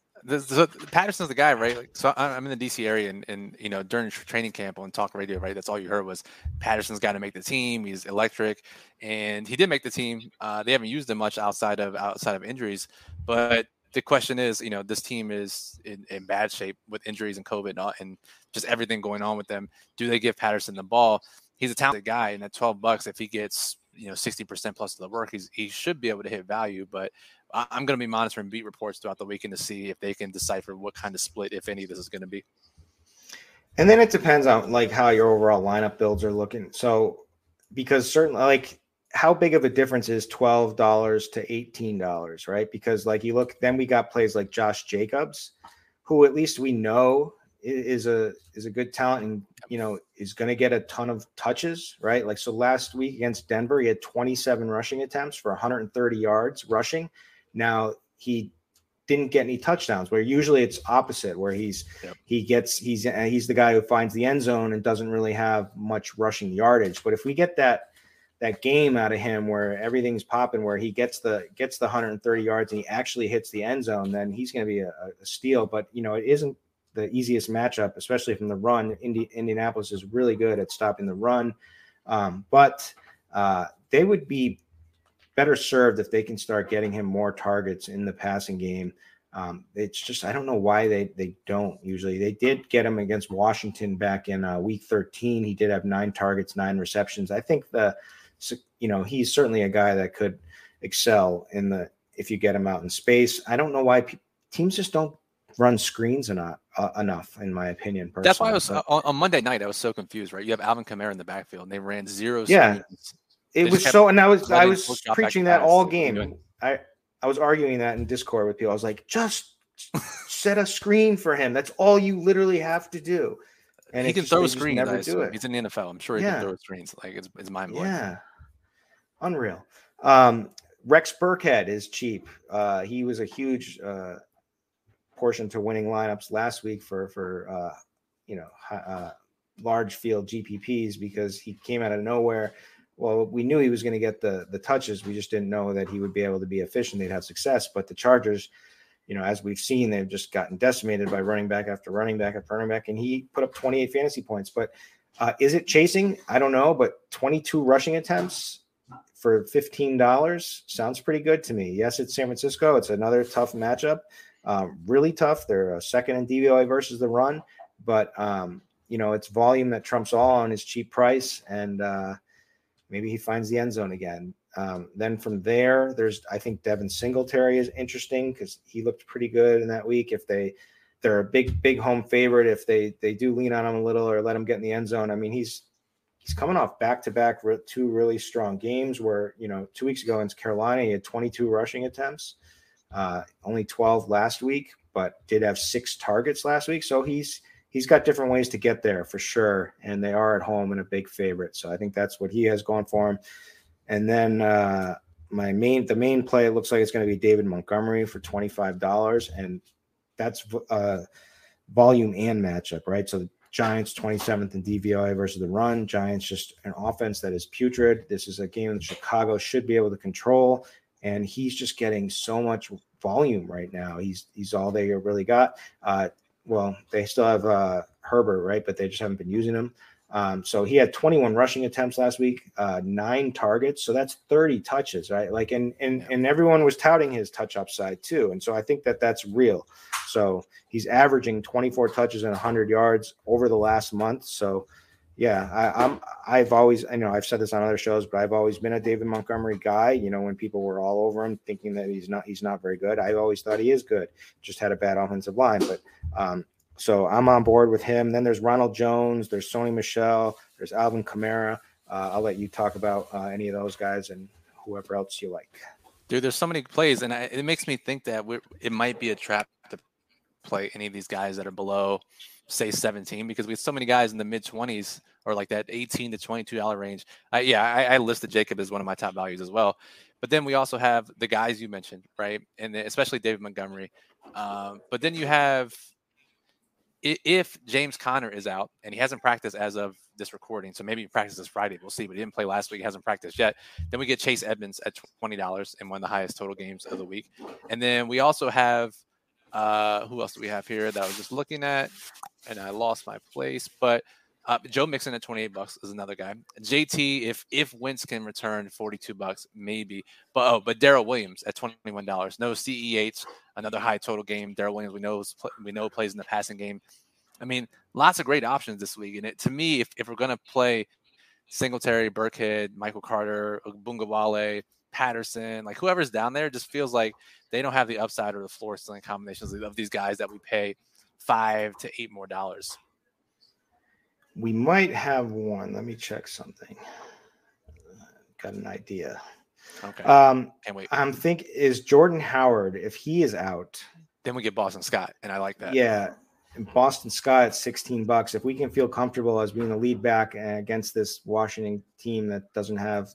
Patterson's the guy, right? Like, so I'm in the DC area, and you know, during training camp on talk radio, right, that's all you heard was Patterson's got to make the team. He's electric, and he did make the team. They haven't used him much outside of injuries, but the question is, you know, this team is in bad shape with injuries and COVID and just everything going on with them. Do they give Patterson the ball? He's a talented guy, and at $12, if he gets, you know, 60% plus of the work, he should be able to hit value. But I'm going to be monitoring beat reports throughout the weekend to see if they can decipher what kind of split, if any, this is going to be. And then it depends on like how your overall lineup builds are looking. So, because certainly, like, how big of a difference is $12 to $18, right? Because like you look, then we got plays like Josh Jacobs, who at least we know is a good talent and, you know, is going to get a ton of touches, right? Like, so last week against Denver, he had 27 rushing attempts for 130 yards rushing. Now he didn't get any touchdowns, where usually it's opposite, where he's the guy who finds the end zone and doesn't really have much rushing yardage. But if we get that game out of him where everything's popping, where he gets the 130 yards and he actually hits the end zone, then he's going to be a steal. But, you know, it isn't the easiest matchup, especially from the run. Indianapolis is really good at stopping the run. But they would be better served if they can start getting him more targets in the passing game. It's just, I don't know why they don't usually. They did get him against Washington back in week 13. He did have 9 targets, 9 receptions. I think you know, he's certainly a guy that could excel if you get him out in space. I don't know why teams just don't run screens enough, in my opinion. Personally. That's why I was on Monday night. I was so confused, right? You have Alvin Kamara in the backfield, and they ran 0 screens. It was so, and I was preaching that all game. I was arguing that in Discord with people. I was like, just set a screen for him. That's all you literally have to do. And he can throw screens. He's in the NFL. I'm sure he can throw screens. Like, it's mind blowing. Yeah. Unreal. Rex Burkhead is cheap. He was a huge portion to winning lineups last week for you know, large field GPPs, because he came out of nowhere. Well, we knew he was going to get the touches. We just didn't know that he would be able to be efficient. They'd have success. But the Chargers, you know, as we've seen, they've just gotten decimated by running back after running back after running back. And he put up 28 fantasy points. But is it chasing? I don't know. But 22 rushing attempts for $15 sounds pretty good to me. Yes, it's San Francisco. It's another tough matchup, really tough. They're second in DVOA versus the run, but you know, it's volume that trumps all on his cheap price, and maybe he finds the end zone again. Then from there, I think Devin Singletary is interesting because he looked pretty good in that week. If they're a big home favorite, if they do lean on him a little or let him get in the end zone, I mean, he's coming off back-to-back 2 really strong games where, you know, 2 weeks ago in Carolina, he had 22 rushing attempts, only 12 last week, but did have 6 targets last week. So he's got different ways to get there for sure. And they are at home and a big favorite. So I think that's what he has going for him. And then The main play looks like it's going to be David Montgomery for $25, and that's volume and matchup, right? So the Giants 27th in DVOA versus the run. Giants just an offense that is putrid. This is a game that Chicago should be able to control, and he's just getting so much volume right now. He's all they really got. Well, they still have Herbert, right? But they just haven't been using him. So he had 21 rushing attempts last week, 9 targets. So that's 30 touches, right? Like, and everyone was touting his touch upside too. And so I think that that's real. So he's averaging 24 touches and 100 yards over the last month. So yeah, I've always, I know I've said this on other shows, but I've always been a David Montgomery guy. You know, when people were all over him thinking that he's not very good. I always thought he is good. Just had a bad offensive line, but, so I'm on board with him. Then there's Ronald Jones, there's Sony Michel, there's Alvin Kamara. I'll let you talk about any of those guys and whoever else you like. Dude, there's so many plays, and it makes me think that it might be a trap to play any of these guys that are below, say, 17, because we have so many guys in the mid-20s or like that $18 to $22 range. I listed Jacob as one of my top values as well. But then we also have the guys you mentioned, right, and especially David Montgomery. But then you have – if James Conner is out, and he hasn't practiced as of this recording, so maybe he practices Friday, we'll see, but he didn't play last week, he hasn't practiced yet, then we get Chase Edmonds at $20 in one of the highest total games of the week. And then we also have, who else do we have here that I was just looking at, and I lost my place, but Joe Mixon at $28 is another guy. JT, if Wentz can return, $42 maybe. But Darrell Williams at $21. No CEH, another high total game. Darrell Williams we know plays in the passing game. I mean, lots of great options this week. And to me, if we're gonna play Singletary, Burkhead, Michael Carter, Ogbunawale, Patterson, like whoever's down there, just feels like they don't have the upside or the floor ceiling combinations of these guys that we pay $5 to $8 more dollars. We might have one. Let me check something. Got an idea. Okay. Can't wait. I'm thinking is Jordan Howard, if he is out. Then we get Boston Scott, and I like that. Yeah, and Boston Scott at $16. If we can feel comfortable as being the lead back against this Washington team that doesn't have,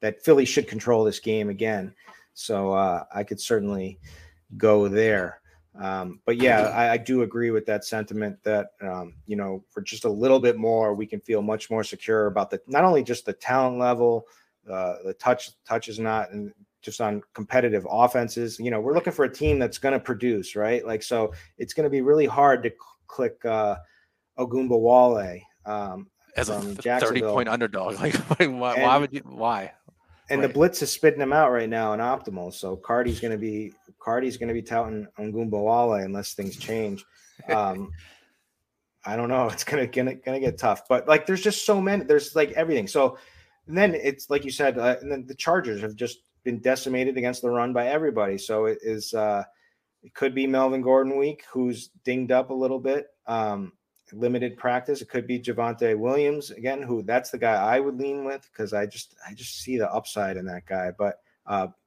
that Philly should control this game again. So I could certainly go there. But yeah, I do agree with that sentiment that, for just a little bit more, we can feel much more secure about not only just the talent level, the touch is not, and just on competitive offenses, we're looking for a team that's going to produce, right? Like, so it's going to be really hard to click, Ogunbowale, as a 30-point underdog. Like why? And right. The blitz is spitting him out right now in optimal. So Cardi's going to be touting Ogunbowale unless things change. I don't know. It's going to get tough, but like, there's just so many, there's like everything. So and then it's like you said, and then the Chargers have just been decimated against the run by everybody. So it is, it could be Melvin Gordon week, who's dinged up a little bit, limited practice. It could be Javonte Williams again, who that's the guy I would lean with because I just see the upside in that guy. But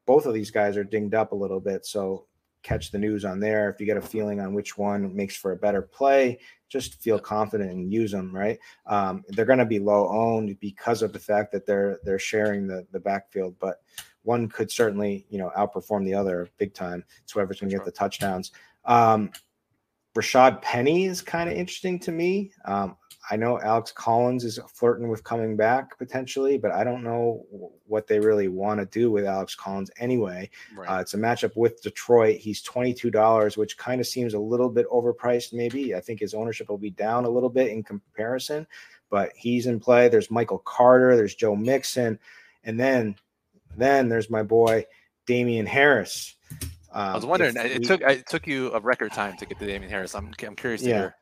both of these guys are dinged up a little bit, so catch the news on there. If you get a feeling on which one makes for a better play, just feel confident and use them, right? They're going to be low owned because of the fact that they're sharing the backfield, but one could certainly outperform the other big time. It's whoever's going to get the touchdowns. Rashad Penny is kind of interesting to me. I know Alex Collins is flirting with coming back potentially, but I don't know what they really want to do with Alex Collins anyway. Right. It's a matchup with Detroit. He's $22, which kind of seems a little bit overpriced maybe. I think his ownership will be down a little bit in comparison, but he's in play. There's Michael Carter. There's Joe Mixon. And then there's my boy, Damian Harris. I was wondering, it took you a record time to get to Damian Harris. I'm curious to hear.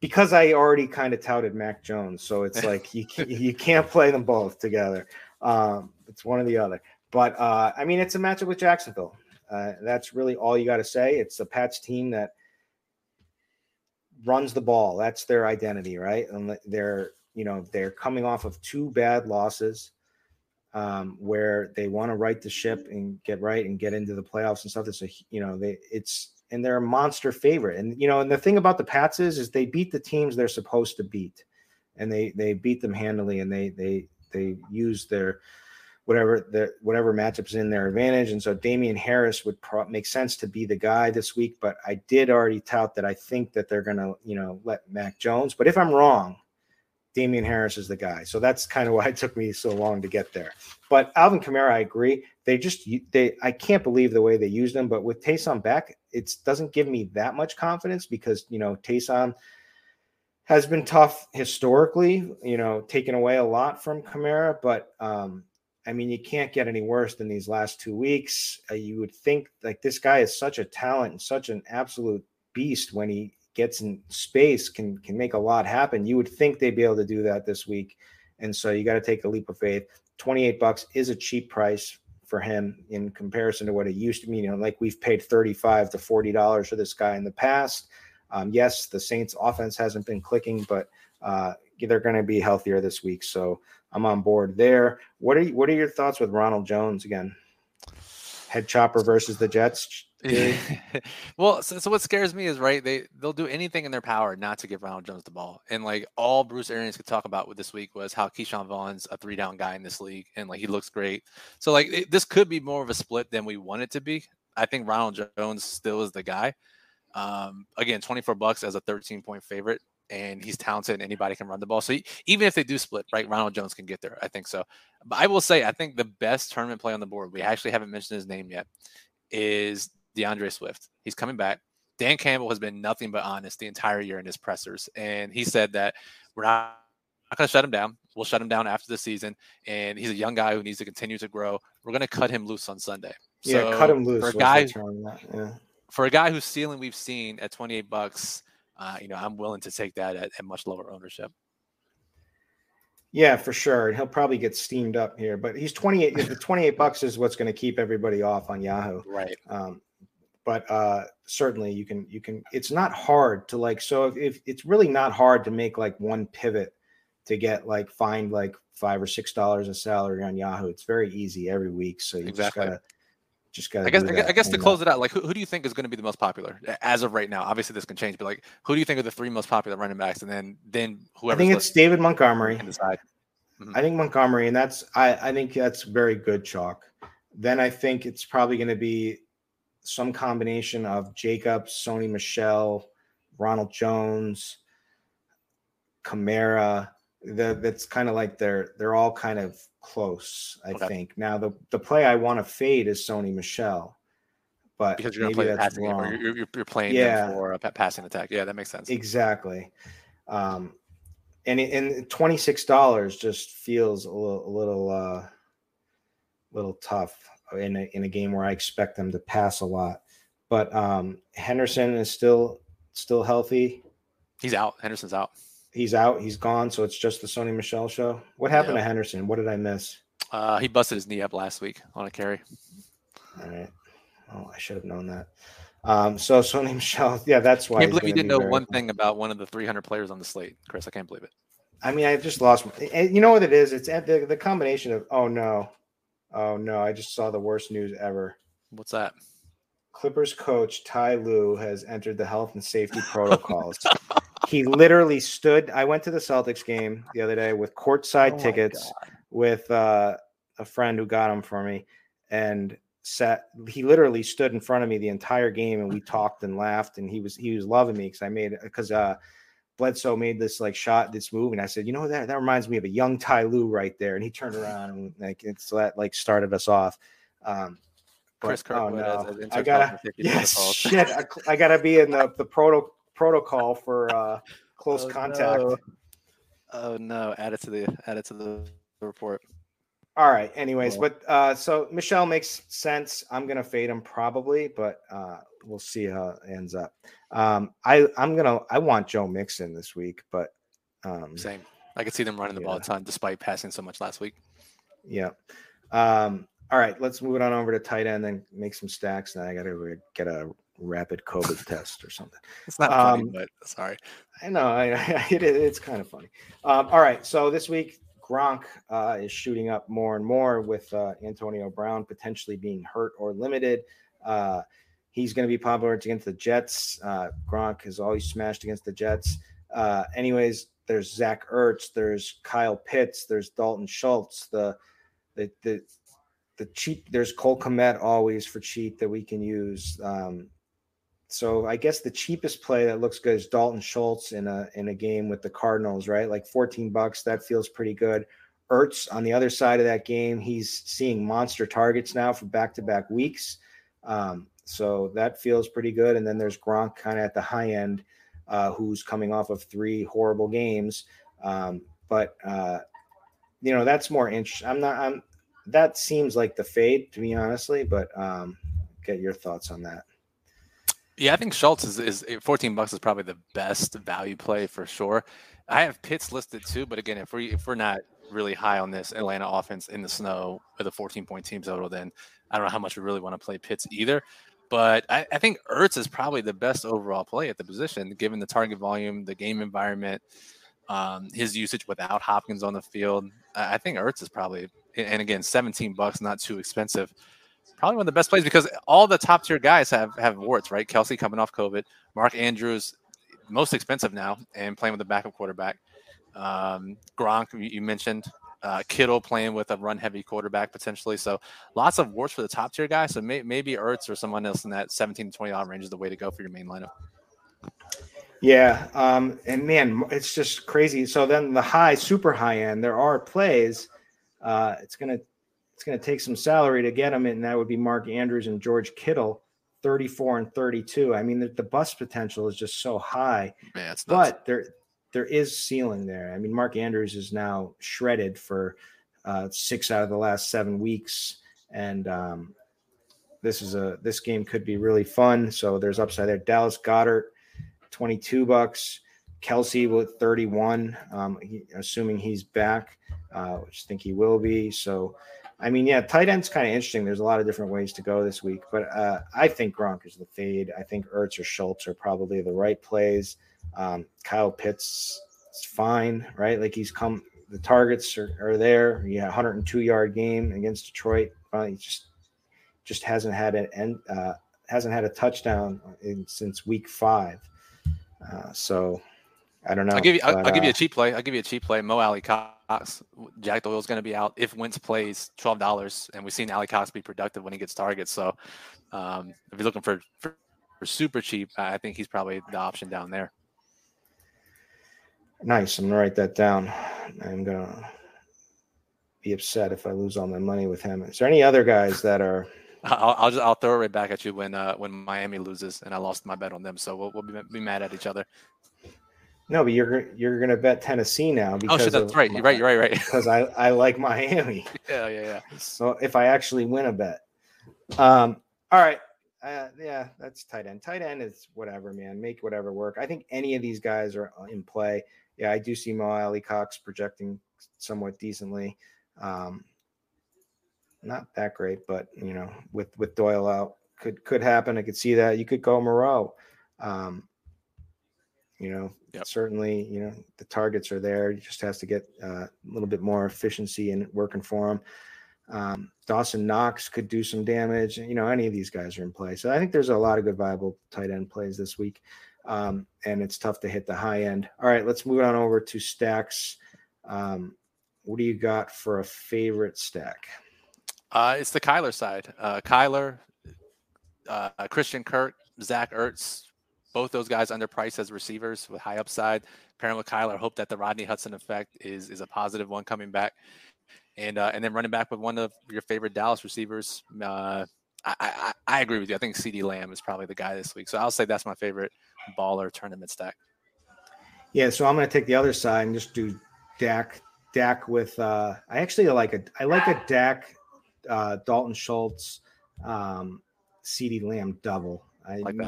Because I already kind of touted Mac Jones. So it's like, you can't play them both together. It's one or the other, but I mean, it's a matchup with Jacksonville. That's really all you got to say. It's the Pats team that runs the ball. That's their identity, right? And they're coming off of 2 bad losses. Where they want to right the ship and get right and get into the playoffs and stuff. It's and they're a monster favorite. And, and the thing about the Pats is they beat the teams they're supposed to beat, and they beat them handily, and they use their whatever matchups in their advantage. And so Damian Harris would make sense to be the guy this week, but I did already tout that I think that they're going to, let Mac Jones, but if I'm wrong, Damian Harris is the guy. So that's kind of why it took me so long to get there. But Alvin Kamara, I agree. I can't believe the way they used him, but with Taysom back, it doesn't give me that much confidence because, Taysom has been tough historically, taken away a lot from Kamara, but, you can't get any worse than these last 2 weeks. You would think like this guy is such a talent and such an absolute beast when he gets in space, can make a lot happen. You would think they'd be able to do that this week. And so you got to take a leap of faith. $28 is a cheap price for him in comparison to what it used to mean. Like we've paid $35 to $40 for this guy in the past. Yes, the Saints offense hasn't been clicking, but they're going to be healthier this week. So I'm on board there. What are your thoughts with Ronald Jones again? Head chopper versus the Jets. Well, so what scares me is, right, they'll do anything in their power not to give Ronald Jones the ball. And like all Bruce Arians could talk about with this week was how Keyshawn Vaughn's a 3-down guy in this league, and like he looks great. So like this could be more of a split than we want it to be. I think Ronald Jones still is the guy. Again, $24 as a 13-point favorite, and he's talented and anybody can run the ball. So even if they do split, right, Ronald Jones can get there. I think so. But I will say, I think the best tournament play on the board, we actually haven't mentioned his name yet, is DeAndre Swift. He's coming back. Dan Campbell has been nothing but honest the entire year in his pressers. And he said that we're not going to shut him down. We'll shut him down after the season. And he's a young guy who needs to continue to grow. We're going to cut him loose on Sunday. Yeah, so cut him loose. For a guy whose ceiling we've seen at $28, I'm willing to take that at much lower ownership. Yeah, for sure. And he'll probably get steamed up here, but he's 28. The $28 is what's going to keep everybody off on Yahoo. Right. But certainly you can, it's not hard to like, so if it's really not hard to make like one pivot to get like, find like $5 or $6 a salary on Yahoo. It's very easy every week. So you just gotta. I guess to close it out, like who do you think is going to be the most popular as of right now? Obviously, this can change, but like who do you think are the three most popular running backs? And then whoever. I think it's David Montgomery. Mm-hmm. I think Montgomery, and that's I think that's very good chalk. Then I think it's probably going to be some combination of Jacobs, Sony Michel, Ronald Jones, Kamara. That's kind of like they're all kind of close, I think. Now the play I want to fade is Sony Michel, but because you're going to play passing game, or you're playing them for a passing attack. Yeah, that makes sense. Exactly. And $26 just feels a little tough in a game where I expect them to pass a lot. But Henderson is still healthy. He's out. Henderson's out. He's out. He's gone. So it's just the Sony Michel show. What happened to Henderson? What did I miss? He busted his knee up last week on a carry. All right. Oh, I should have known that. So Sony Michel. Yeah, that's why. I can't believe you didn't know one thing about one of the 300 players on the slate, Chris. I can't believe it. I mean, I just lost. You know what it is? It's the combination of, oh no. I just saw the worst news ever. What's that? Clippers coach Ty Lue has entered the health and safety protocols. Oh, no. He literally stood. I went to the Celtics game the other day with courtside tickets with a friend who got them for me, and sat. He literally stood in front of me the entire game, and we talked and laughed, and he was loving me because Bledsoe made this like shot, this move, and I said, that reminds me of a young Ty Lue right there, and he turned around and that started us off. Chris Kirkwood, I gotta be in the protocol for close contact. No. Oh no! Add it to the report. All right. Anyways, but so Michelle makes sense. I'm gonna fade him probably, but we'll see how it ends up. I want Joe Mixon this week, but same. I could see them running the ball a ton despite passing so much last week. Yeah. All right. Let's move it on over to tight end and make some stacks. Now I gotta get a rapid COVID test or something. It's not funny, but sorry. I know. It's kind of funny. All right. So this week, Gronk is shooting up more and more with Antonio Brown potentially being hurt or limited. He's going to be popular against the Jets. Gronk has always smashed against the Jets. Anyways, there's Zach Ertz. There's Kyle Pitts. There's Dalton Schultz. The the cheap, there's Cole Kmet always for cheap that we can use. So I guess the cheapest play that looks good is Dalton Schultz in a game with the Cardinals, right? Like $14, that feels pretty good. Ertz on the other side of that game, he's seeing monster targets now for back-to-back weeks. So that feels pretty good. And then there's Gronk kind of at the high end, who's coming off of three horrible games. But that's more interesting. That seems like the fade to me, honestly, but get your thoughts on that. Yeah, I think Schultz is $14 is probably the best value play for sure. I have Pitts listed too, but again, if we're not really high on this Atlanta offense in the snow with a 14-point team total, then I don't know how much we really want to play Pitts either. But I think Ertz is probably the best overall play at the position, given the target volume, the game environment, his usage without Hopkins on the field. I think Ertz is probably, and again, $17, not too expensive. Probably one of the best plays because all the top tier guys have warts, right? Kelsey coming off COVID, Mark Andrews, most expensive now and playing with a backup quarterback. Gronk, you mentioned, Kittle playing with a run heavy quarterback potentially. So lots of warts for the top tier guys. So maybe Ertz or someone else in that $17 to $20 range is the way to go for your main lineup. Yeah. And man, it's just crazy. So then the super high end, there are plays. It's going to take some salary to get them, and that would be Mark Andrews and George Kittle, 34 and 32. I mean, the bust potential is just so high. Man, it's nuts. But there is ceiling there. I mean, Mark Andrews is now shredded for 6 out of the last 7 weeks, and this game could be really fun. So there's upside there. Dallas Goedert, $22. Kelsey with 31, assuming he's back, which I think he will be. So, I mean, yeah, tight end's kind of interesting. There's a lot of different ways to go this week, but I think Gronk is the fade. I think Ertz or Schultz are probably the right plays. Kyle Pitts is fine, right? Like the targets are there. Yeah, 102-yard game against Detroit. He just hasn't had a touchdown since week 5. So I don't know. I'll give you a cheap play. Mo Alley Cox. Jack Doyle's going to be out. If Wentz plays, $12, and we've seen Alley Cox be productive when he gets targets. So if you're looking for super cheap, I think he's probably the option down there. Nice. I'm going to write that down. I'm going to be upset if I lose all my money with him. Is there any other guys that are? I'll throw it right back at you when Miami loses, and I lost my bet on them. So we'll be mad at each other. No, but you're going to bet Tennessee now because that's right. You're right. Because I like Miami. Yeah. So if I actually win a bet, all right. Yeah, that's tight end. Tight end is whatever, man. Make whatever work. I think any of these guys are in play. Yeah, I do see Mo Alley Cox projecting somewhat decently. Not that great, but you know, with Doyle out, could happen. I could see that. You could go Moreau. Certainly, you know, the targets are there. He just has to get a little bit more efficiency in working for him. Dawson Knox could do some damage. You know, any of these guys are in play. So I think there's a lot of good viable tight end plays this week. And it's tough to hit the high end. All right, let's move on over to stacks. What do you got for a favorite stack? It's the Kyler side. Kyler, Christian Kirk, Zach Ertz. Both those guys underpriced as receivers with high upside. Pairing with Kyler, hope that the Rodney Hudson effect is a positive one coming back. And then running back with one of your favorite Dallas receivers. I agree with you. I think CeeDee Lamb is probably the guy this week. So I'll say that's my favorite baller tournament stack. Yeah, so I'm going to take the other side and just do Dak. Dak with I like a Dak, Dalton Schultz, CeeDee Lamb double.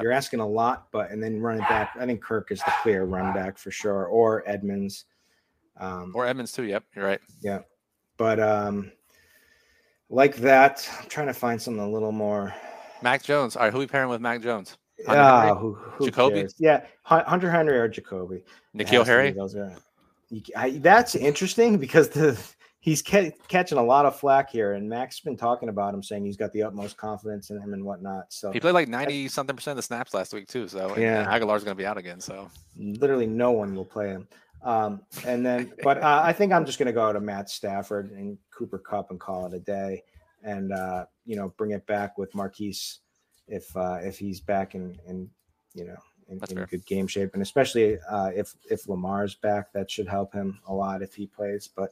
You're asking a lot, but and then running back, I think Kirk is the clear run back for sure, or Edmonds. Or Edmonds too, yep, you're right. Yeah. But like that, I'm trying to find something a little more. Mac Jones. All right, who are we pairing with Mac Jones? Who Jacoby? Cares? Yeah, Hunter Henry or Jacoby. N'Keal Harry? That's interesting because he's catching a lot of flack here, and Mac's been talking about him, saying he's got the utmost confidence in him and whatnot. So he played like 90-something% of the snaps last week too. So Aguilar's going to be out again. So literally no one will play him. But I think I'm just going to go to Matt Stafford and Cooper Kupp and call it a day, and bring it back with Marquise if he's back in good game shape, and especially if Lamar's back, that should help him a lot if he plays. But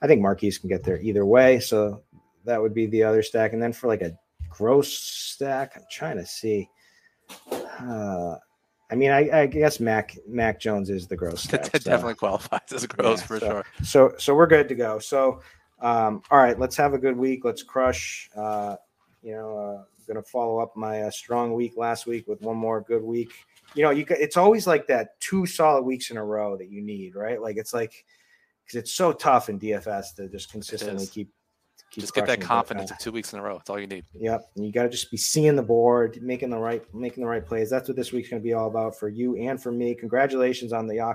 I think Marquise can get there either way, so that would be the other stack. And then for like a gross stack, I'm trying to see. I guess Mac Jones is the gross stack. That definitely qualifies as gross sure. So we're good to go. So all right, let's have a good week. Let's crush. I'm going to follow up my strong week last week with one more good week. It's always like that 2 solid weeks in a row that you need, right? Like it's like, because it's so tough in DFS to just consistently keep just get that confidence of 2 weeks in a row. It's all you need. Yep. And you got to just be seeing the board, making the right plays. That's what this week's going to be all about for you and for me. Congratulations on the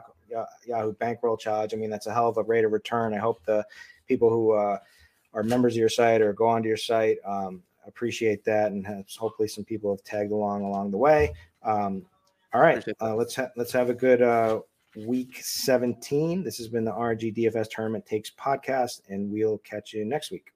Yahoo bankroll challenge. I mean, that's a hell of a rate of return. I hope the people who are members of your site or go onto your site appreciate that, and hopefully some people have tagged along the way. All right, let's have a good week 17. This has been the RG DFS Tournament Takes podcast, and we'll catch you next week.